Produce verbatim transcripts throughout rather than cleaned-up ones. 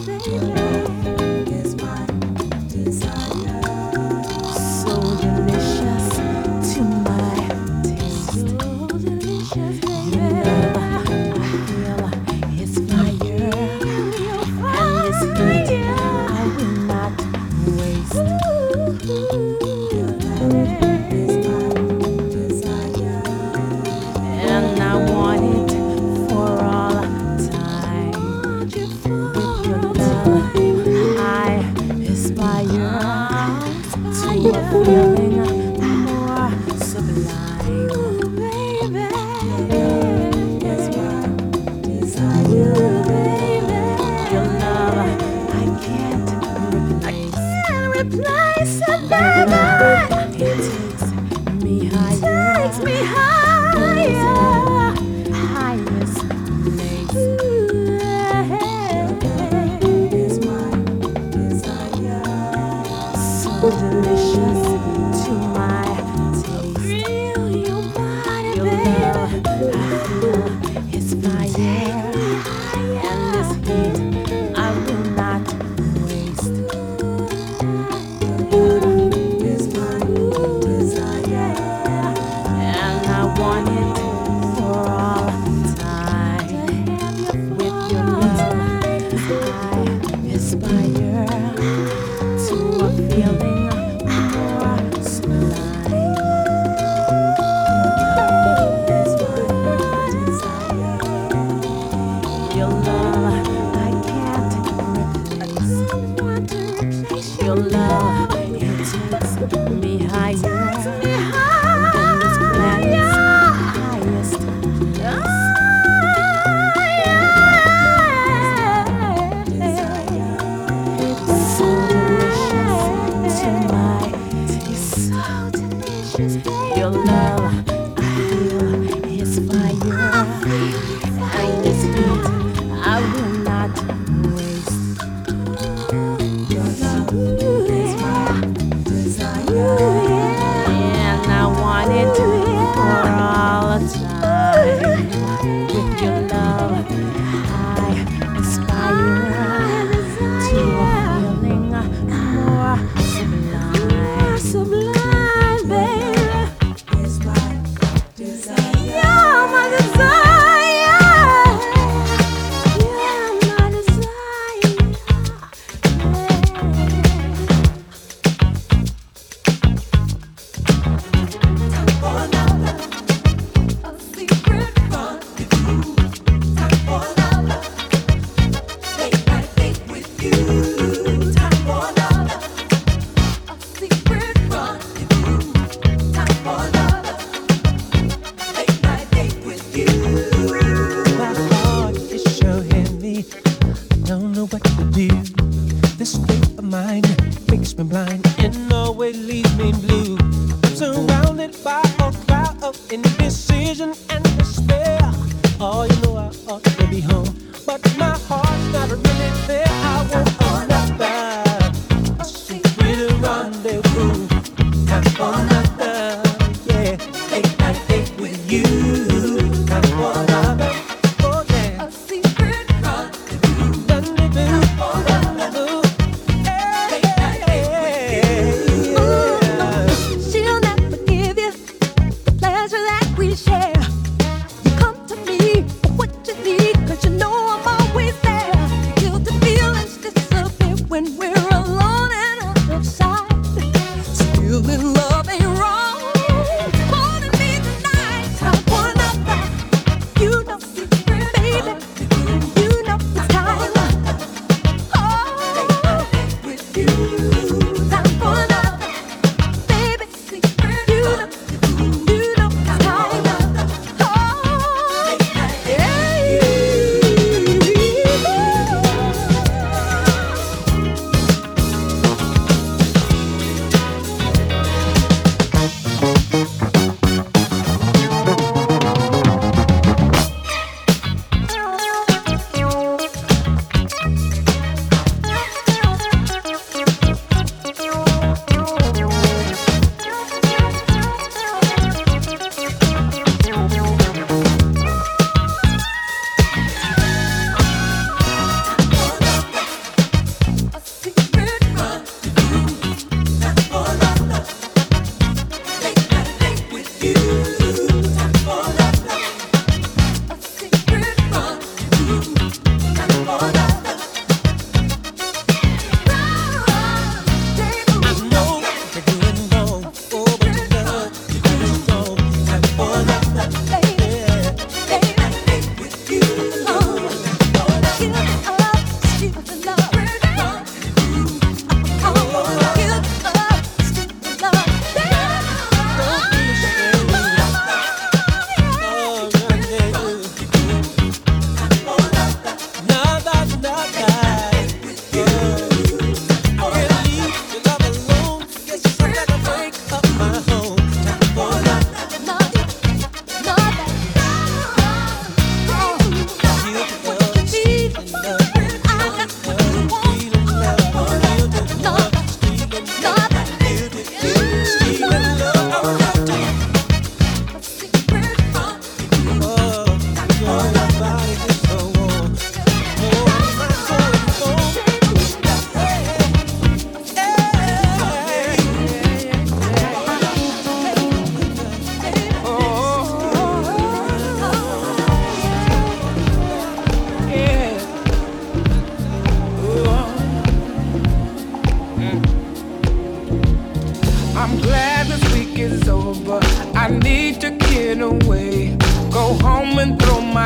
You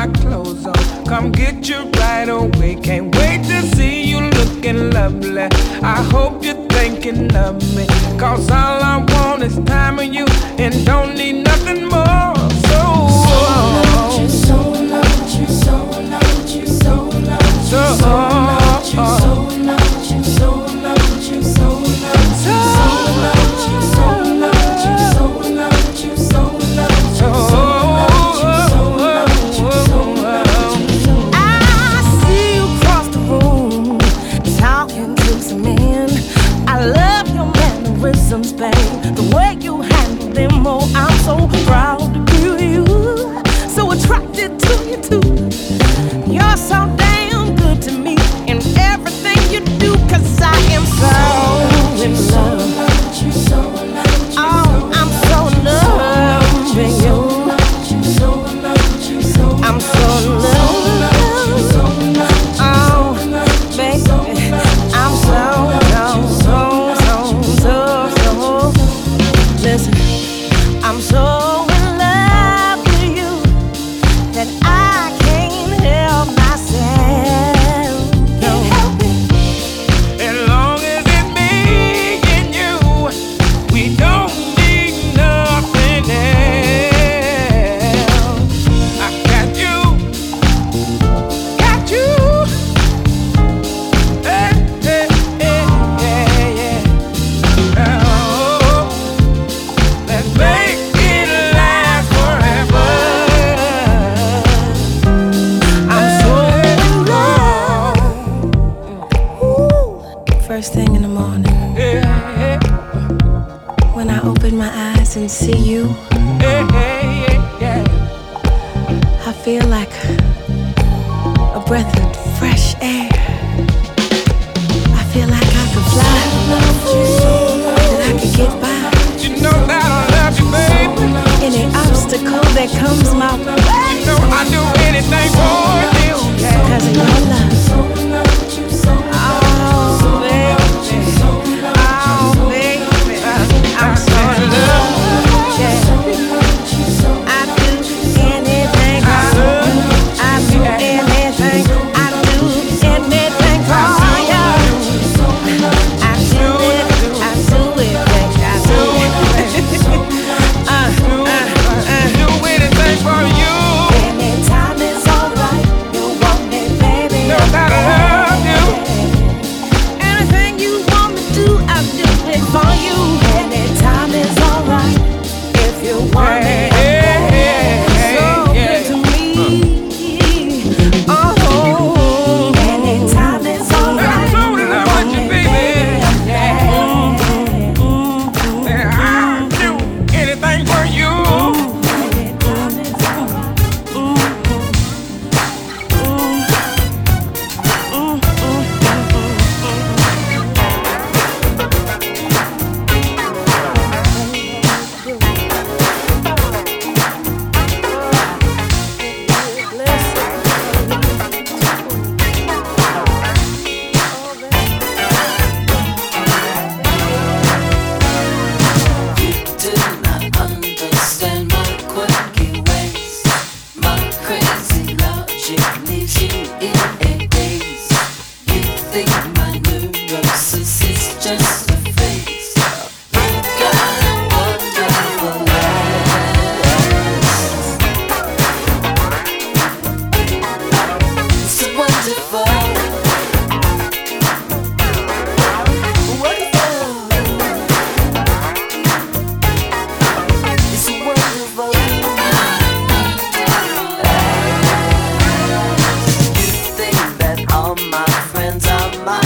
my clothes on. Come get you right away. Can't wait to see you looking lovely. I hope you're thinking of me, 'cause all I want is time with you, and don't need nothing more. So oh, you so loved you, so loved you, so loved you, so loved you, so loved you, so loved you, so loved you, so loved you, so loved you, so loved you, so loved you, so loved you, so loved you. I see you across the room, talking to some men. I love your mannerisms, babe. The way you handle them, oh, I'm so proud to be you. So attracted to you too. You're so damn good to me in everything you do, 'cause I am so in love. Oh, I'm so in love with you. I'm so in love. Oh, baby, I'm so, so, so. I'm so in love with you that I can't help myself. No. Can't help it. As long as it's me and you, we don't need nothing else. I got you, got you. Hey, hey, hey, hey, yeah. Oh, let's make. First thing in the morning, yeah, yeah. When I open my eyes and see you, yeah, yeah, yeah. I feel like a breath of fresh air. I feel like I could fly, ooh, that I could get by. You know that I love you, baby. Any obstacle that comes my way, you know I do anything for you, 'cause of your love. My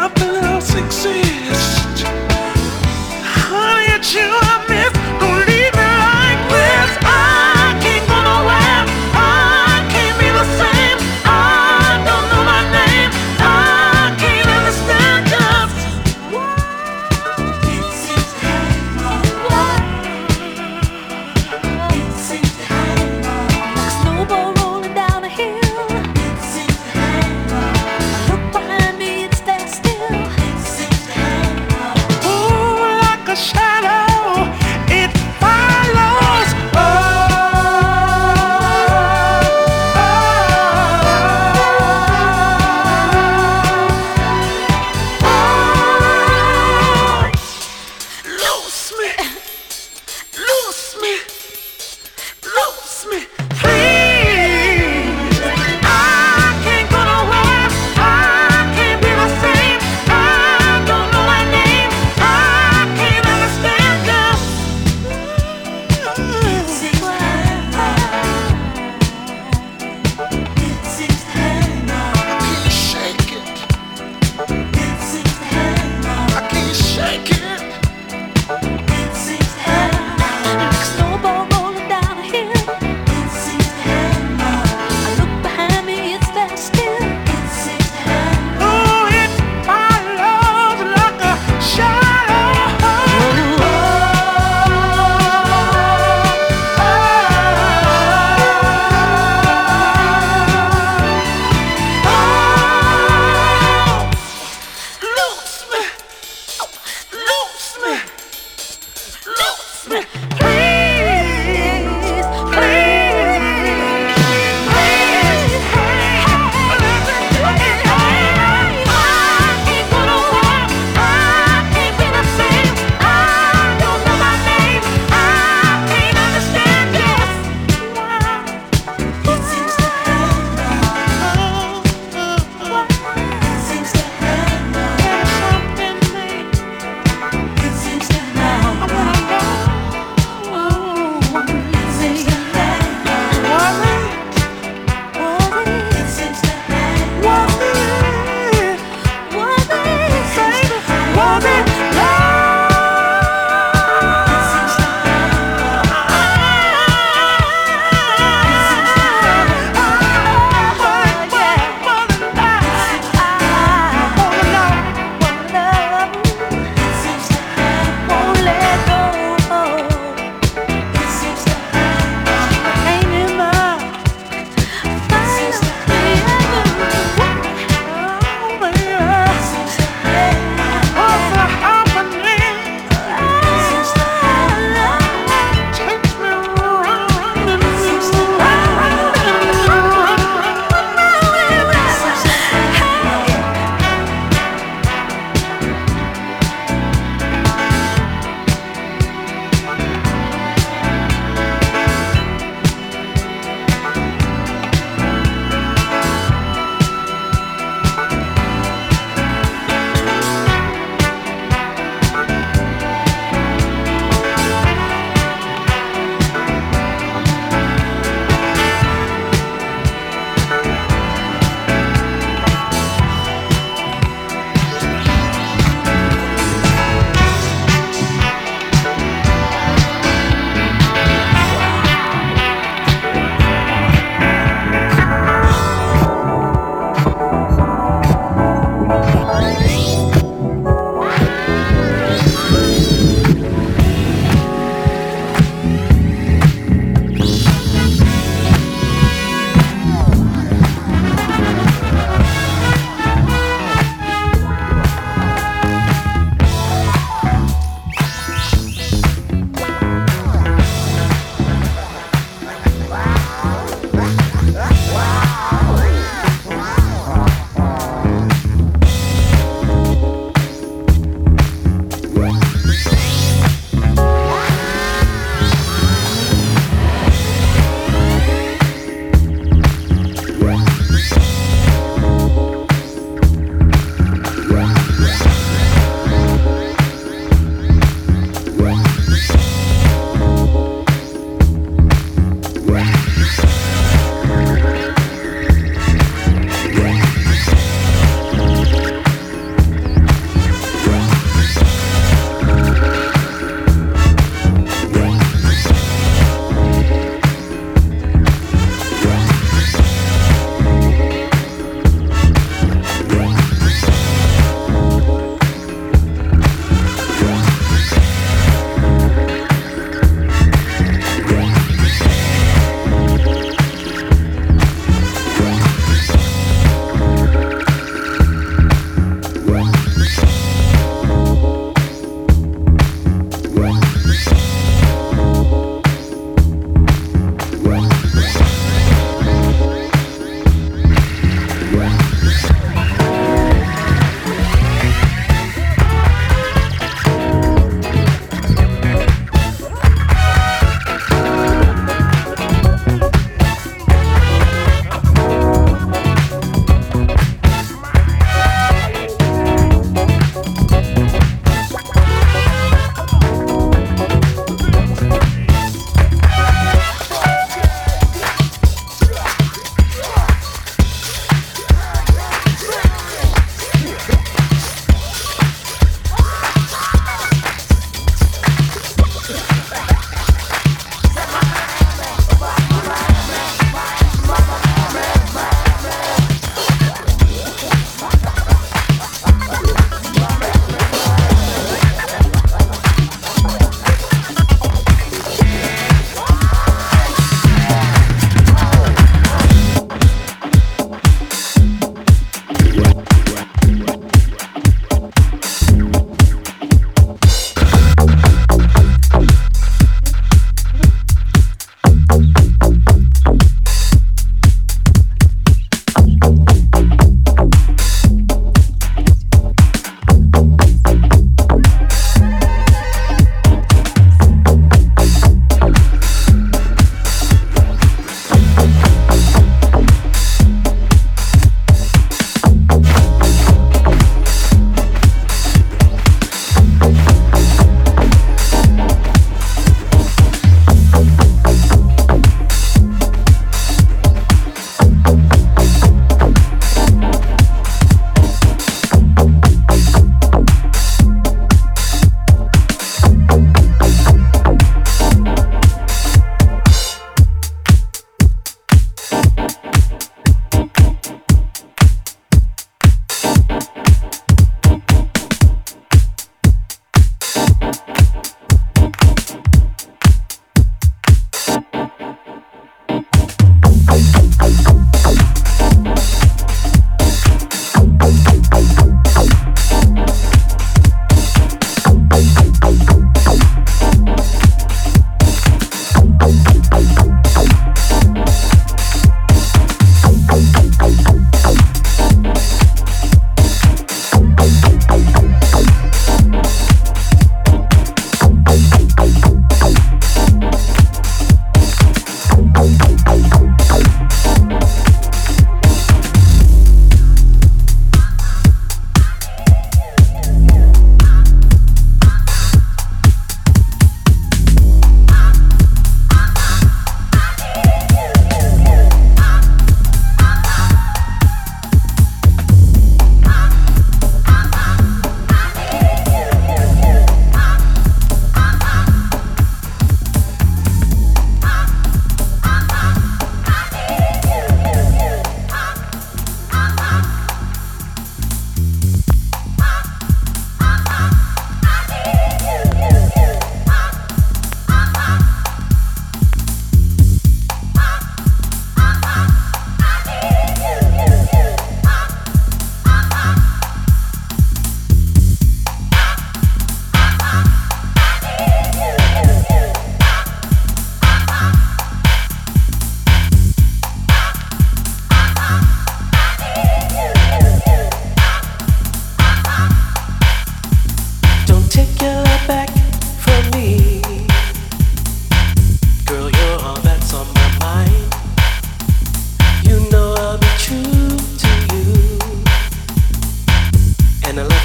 nothing else exists. Honey, it's you I miss. Don't leave me like this. I can't go nowhere. I can't be the same. I don't know my name. I can't understand us. It's time. It's time. Like a snowball rolling down a hill. Shadow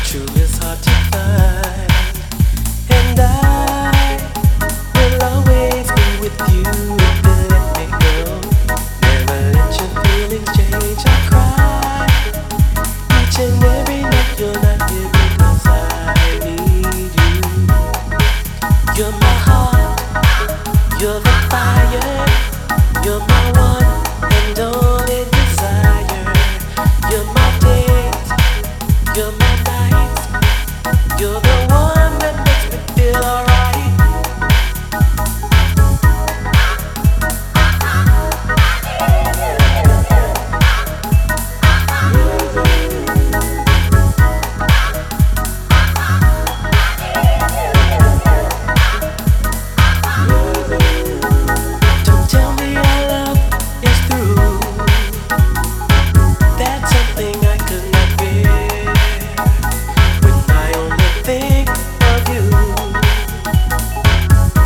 truth is hard to find, and I will always be with you. Let me go, never let your feelings change. I cry each and every night. You're not here because I need you. You're my heart, you're the fire, you're my one and only desire. You're my days, you're my nights, you're the one that makes me feel alright.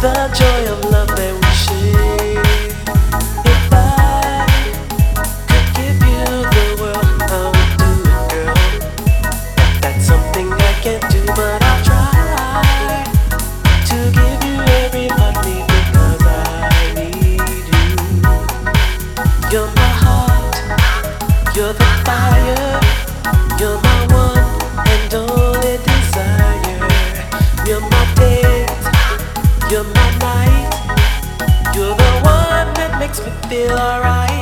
The joy of love that we share. If I could give you the world, I would do it, girl. That's something I can't do, but I'll try to give you every heartbeat because I need you. You're my heart, you're the fire, you're my one and only desire. You're my days, you're my night, you're the one that makes me feel alright.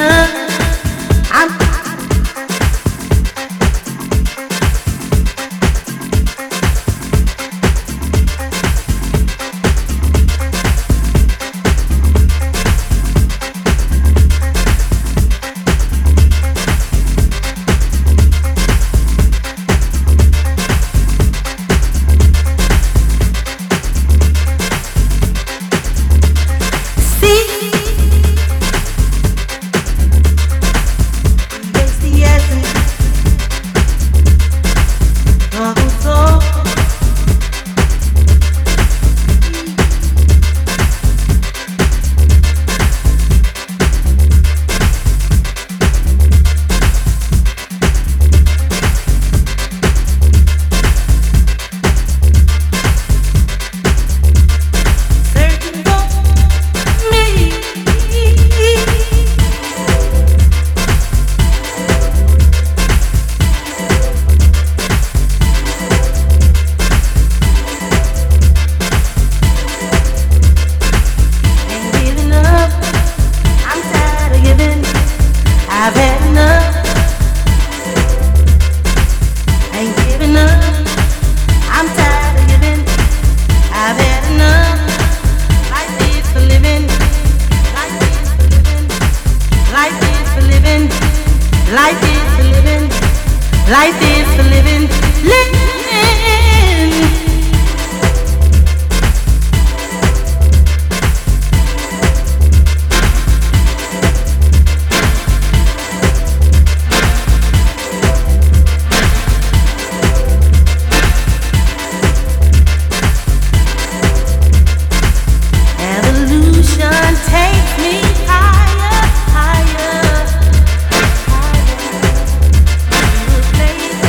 Higher, higher, higher. You will play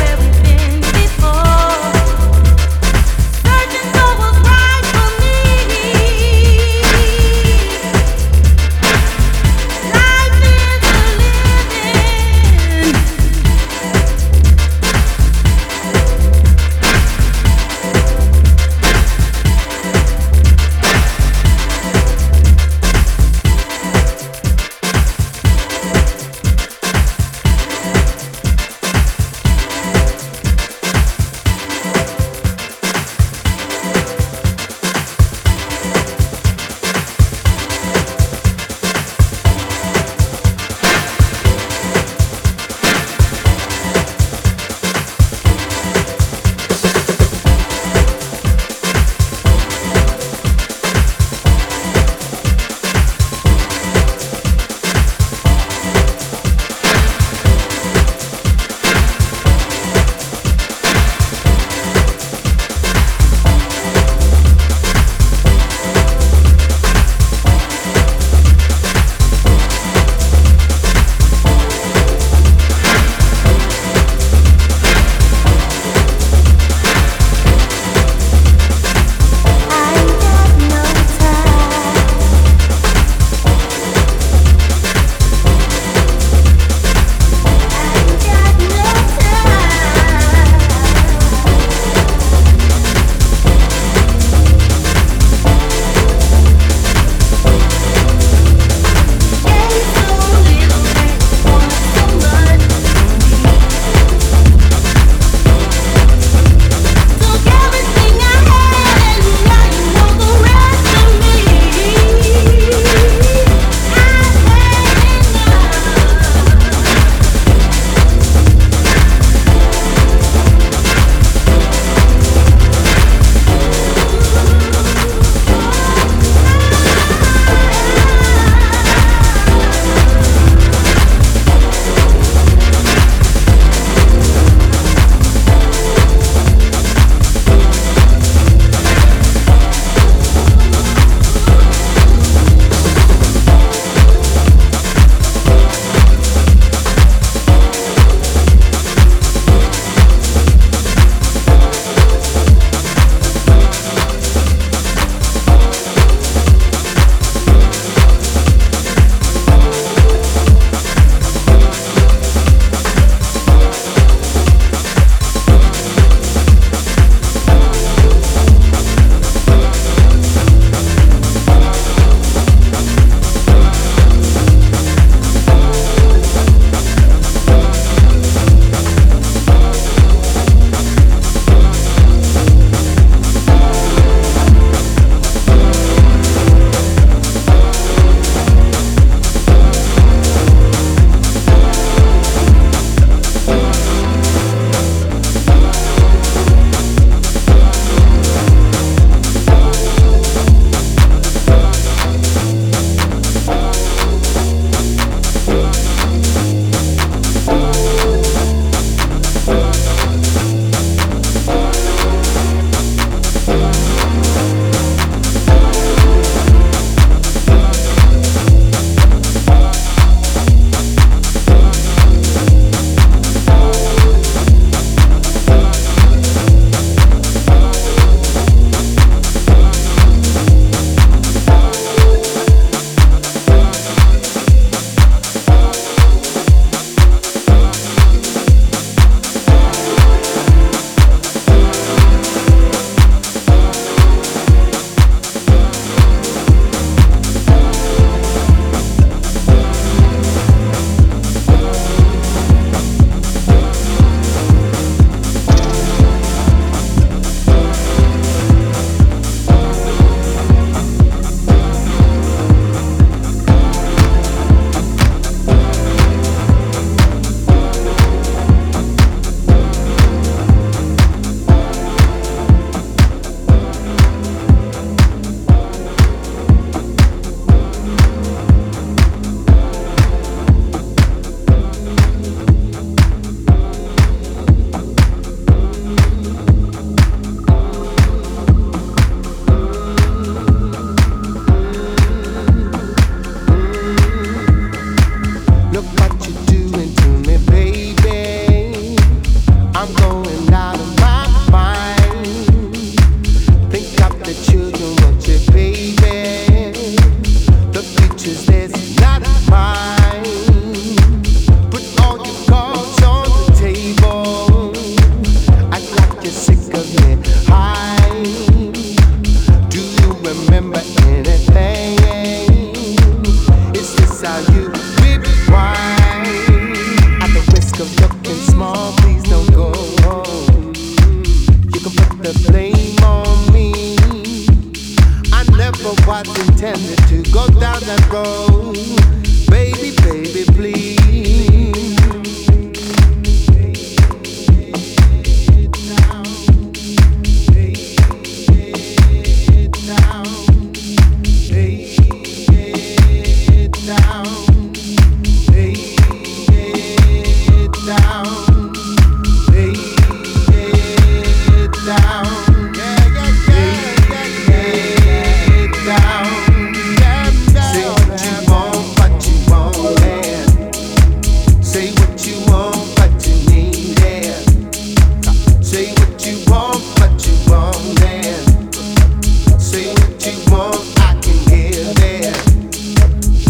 that road, baby, baby, please. Lay it down, lay it down, lay it down, lay it down, lay it down. Say what you want, I can hear that.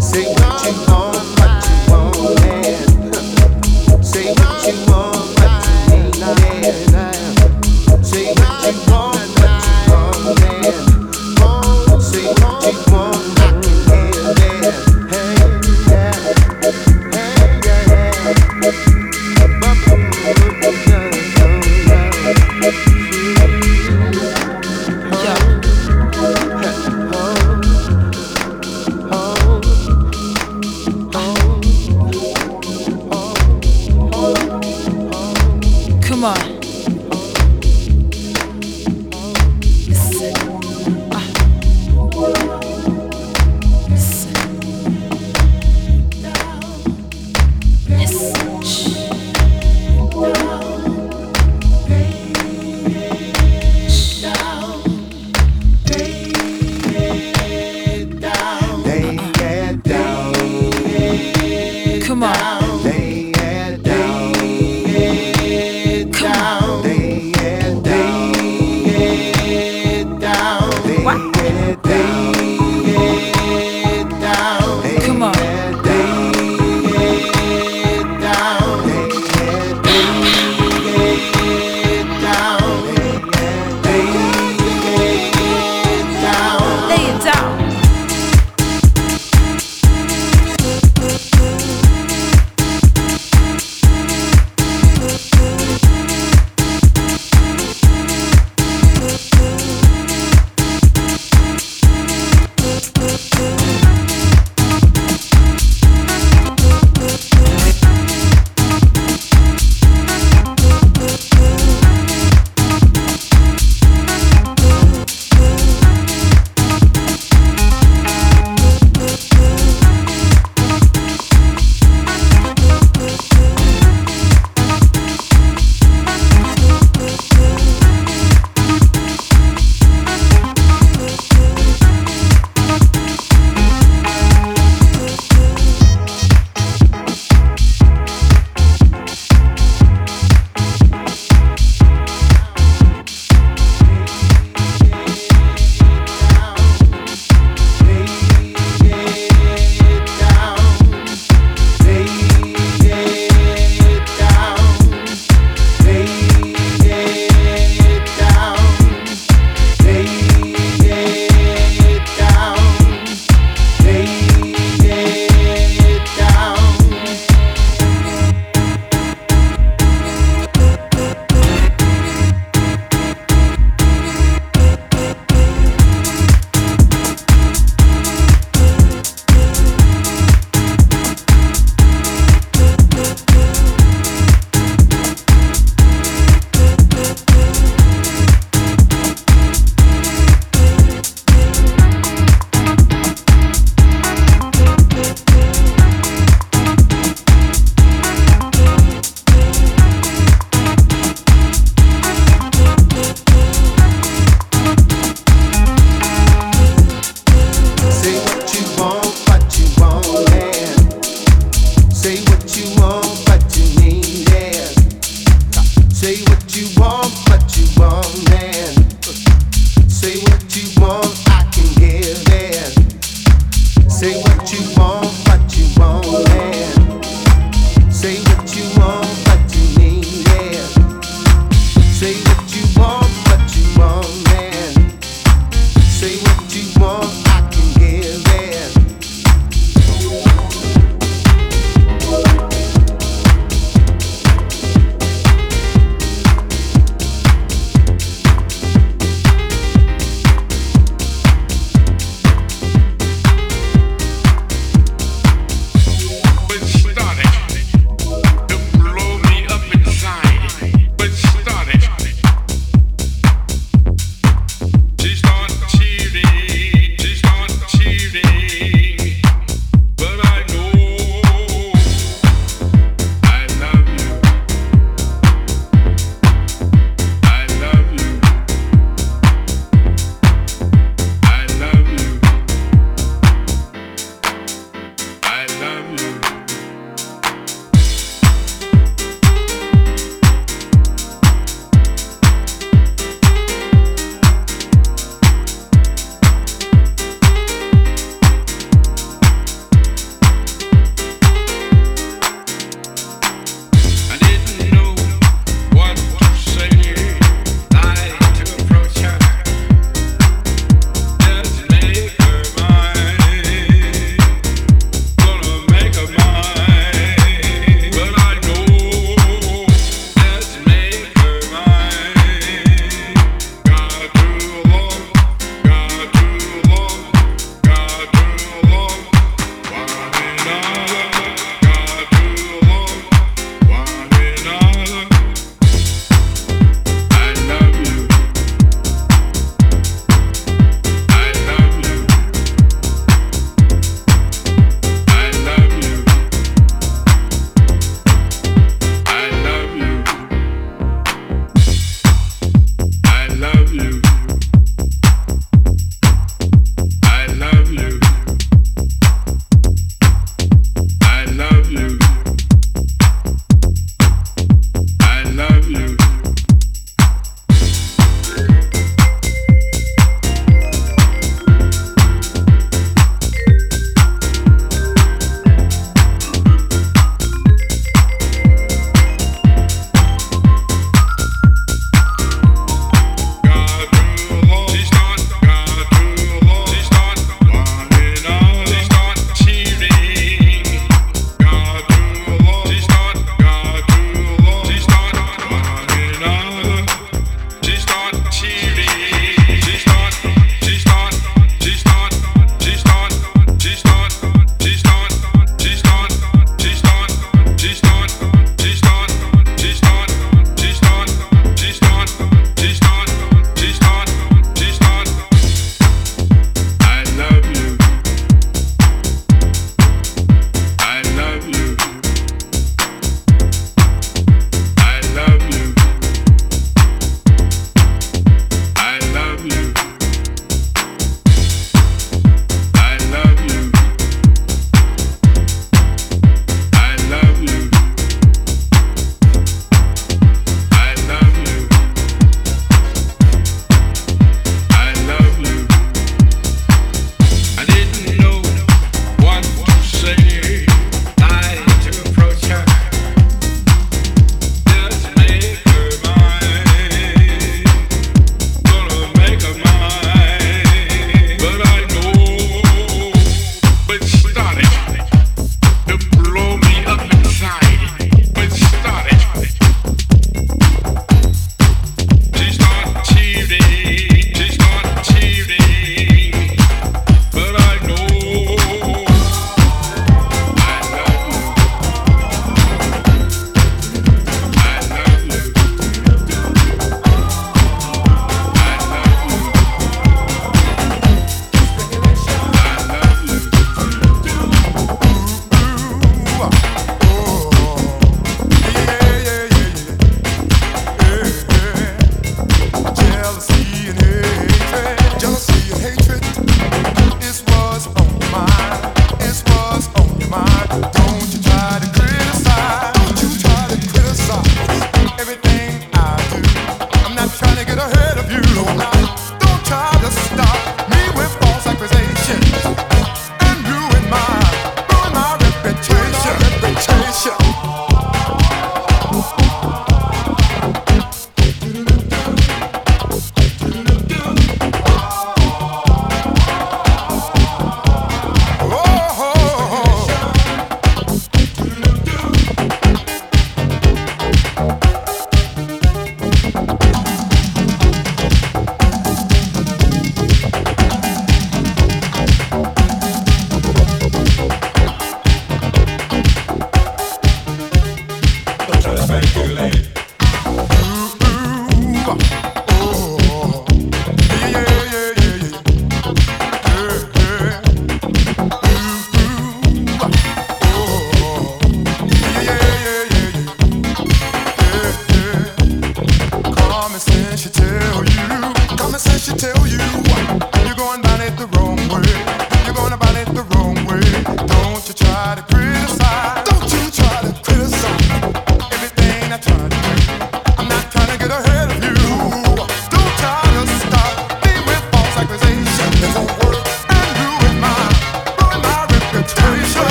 Say what you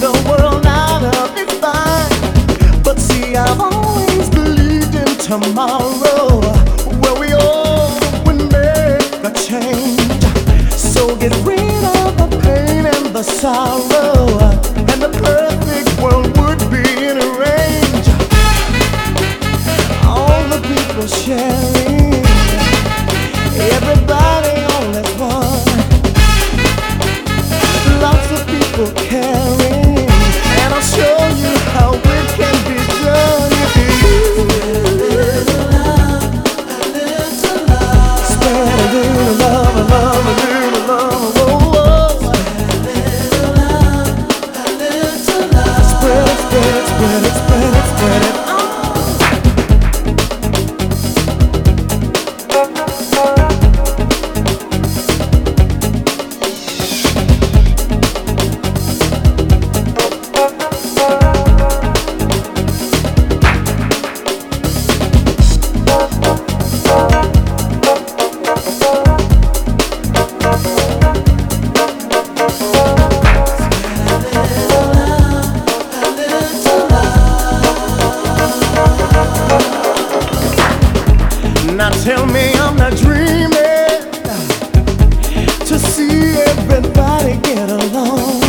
the world out of its mind. But see, I've always believed in tomorrow, where we all would make a change. So get rid of the pain and the sorrow, and the perfect world would be in a range. All the people sharing, everybody all at once. Lots of people caring, and I'll show you how it can be done if you live a love, live a love. Spread a little love, a love, a little love, oh, oh. Spread a little love, a little love. Spread it, spread it, spread it, spread it, spread it. Tell me I'm not dreaming to see everybody get along.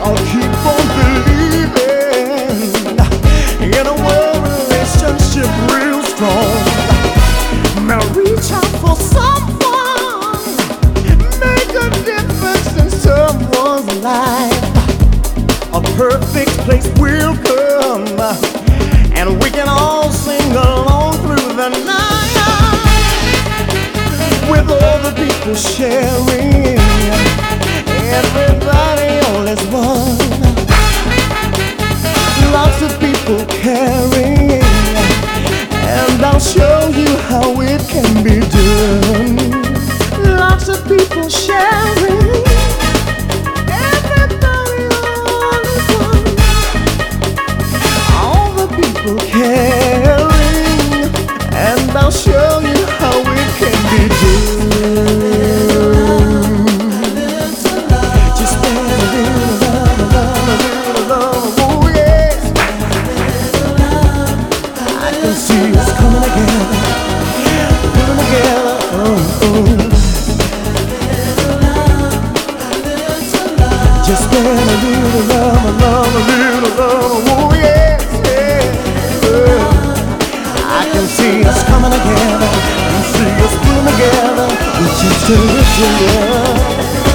I'll keep on believing in a world relationship real strong. Now reach out for someone, make a difference in someone's life. A perfect place will come, and we can all sing along through the night. With all the people sharing, everybody all as one. Lots of people caring, and I'll show you how it can be done. Lots of people sharing, everybody all as one. All the people caring, and I'll show you how it can be done. Just spread a little love, a love, a little love, oh yeah. I can see us coming together, coming together, oh oh. Just spread a little love, a love, a little love, oh yeah, yeah. I can see us coming together. Together, we just do it together.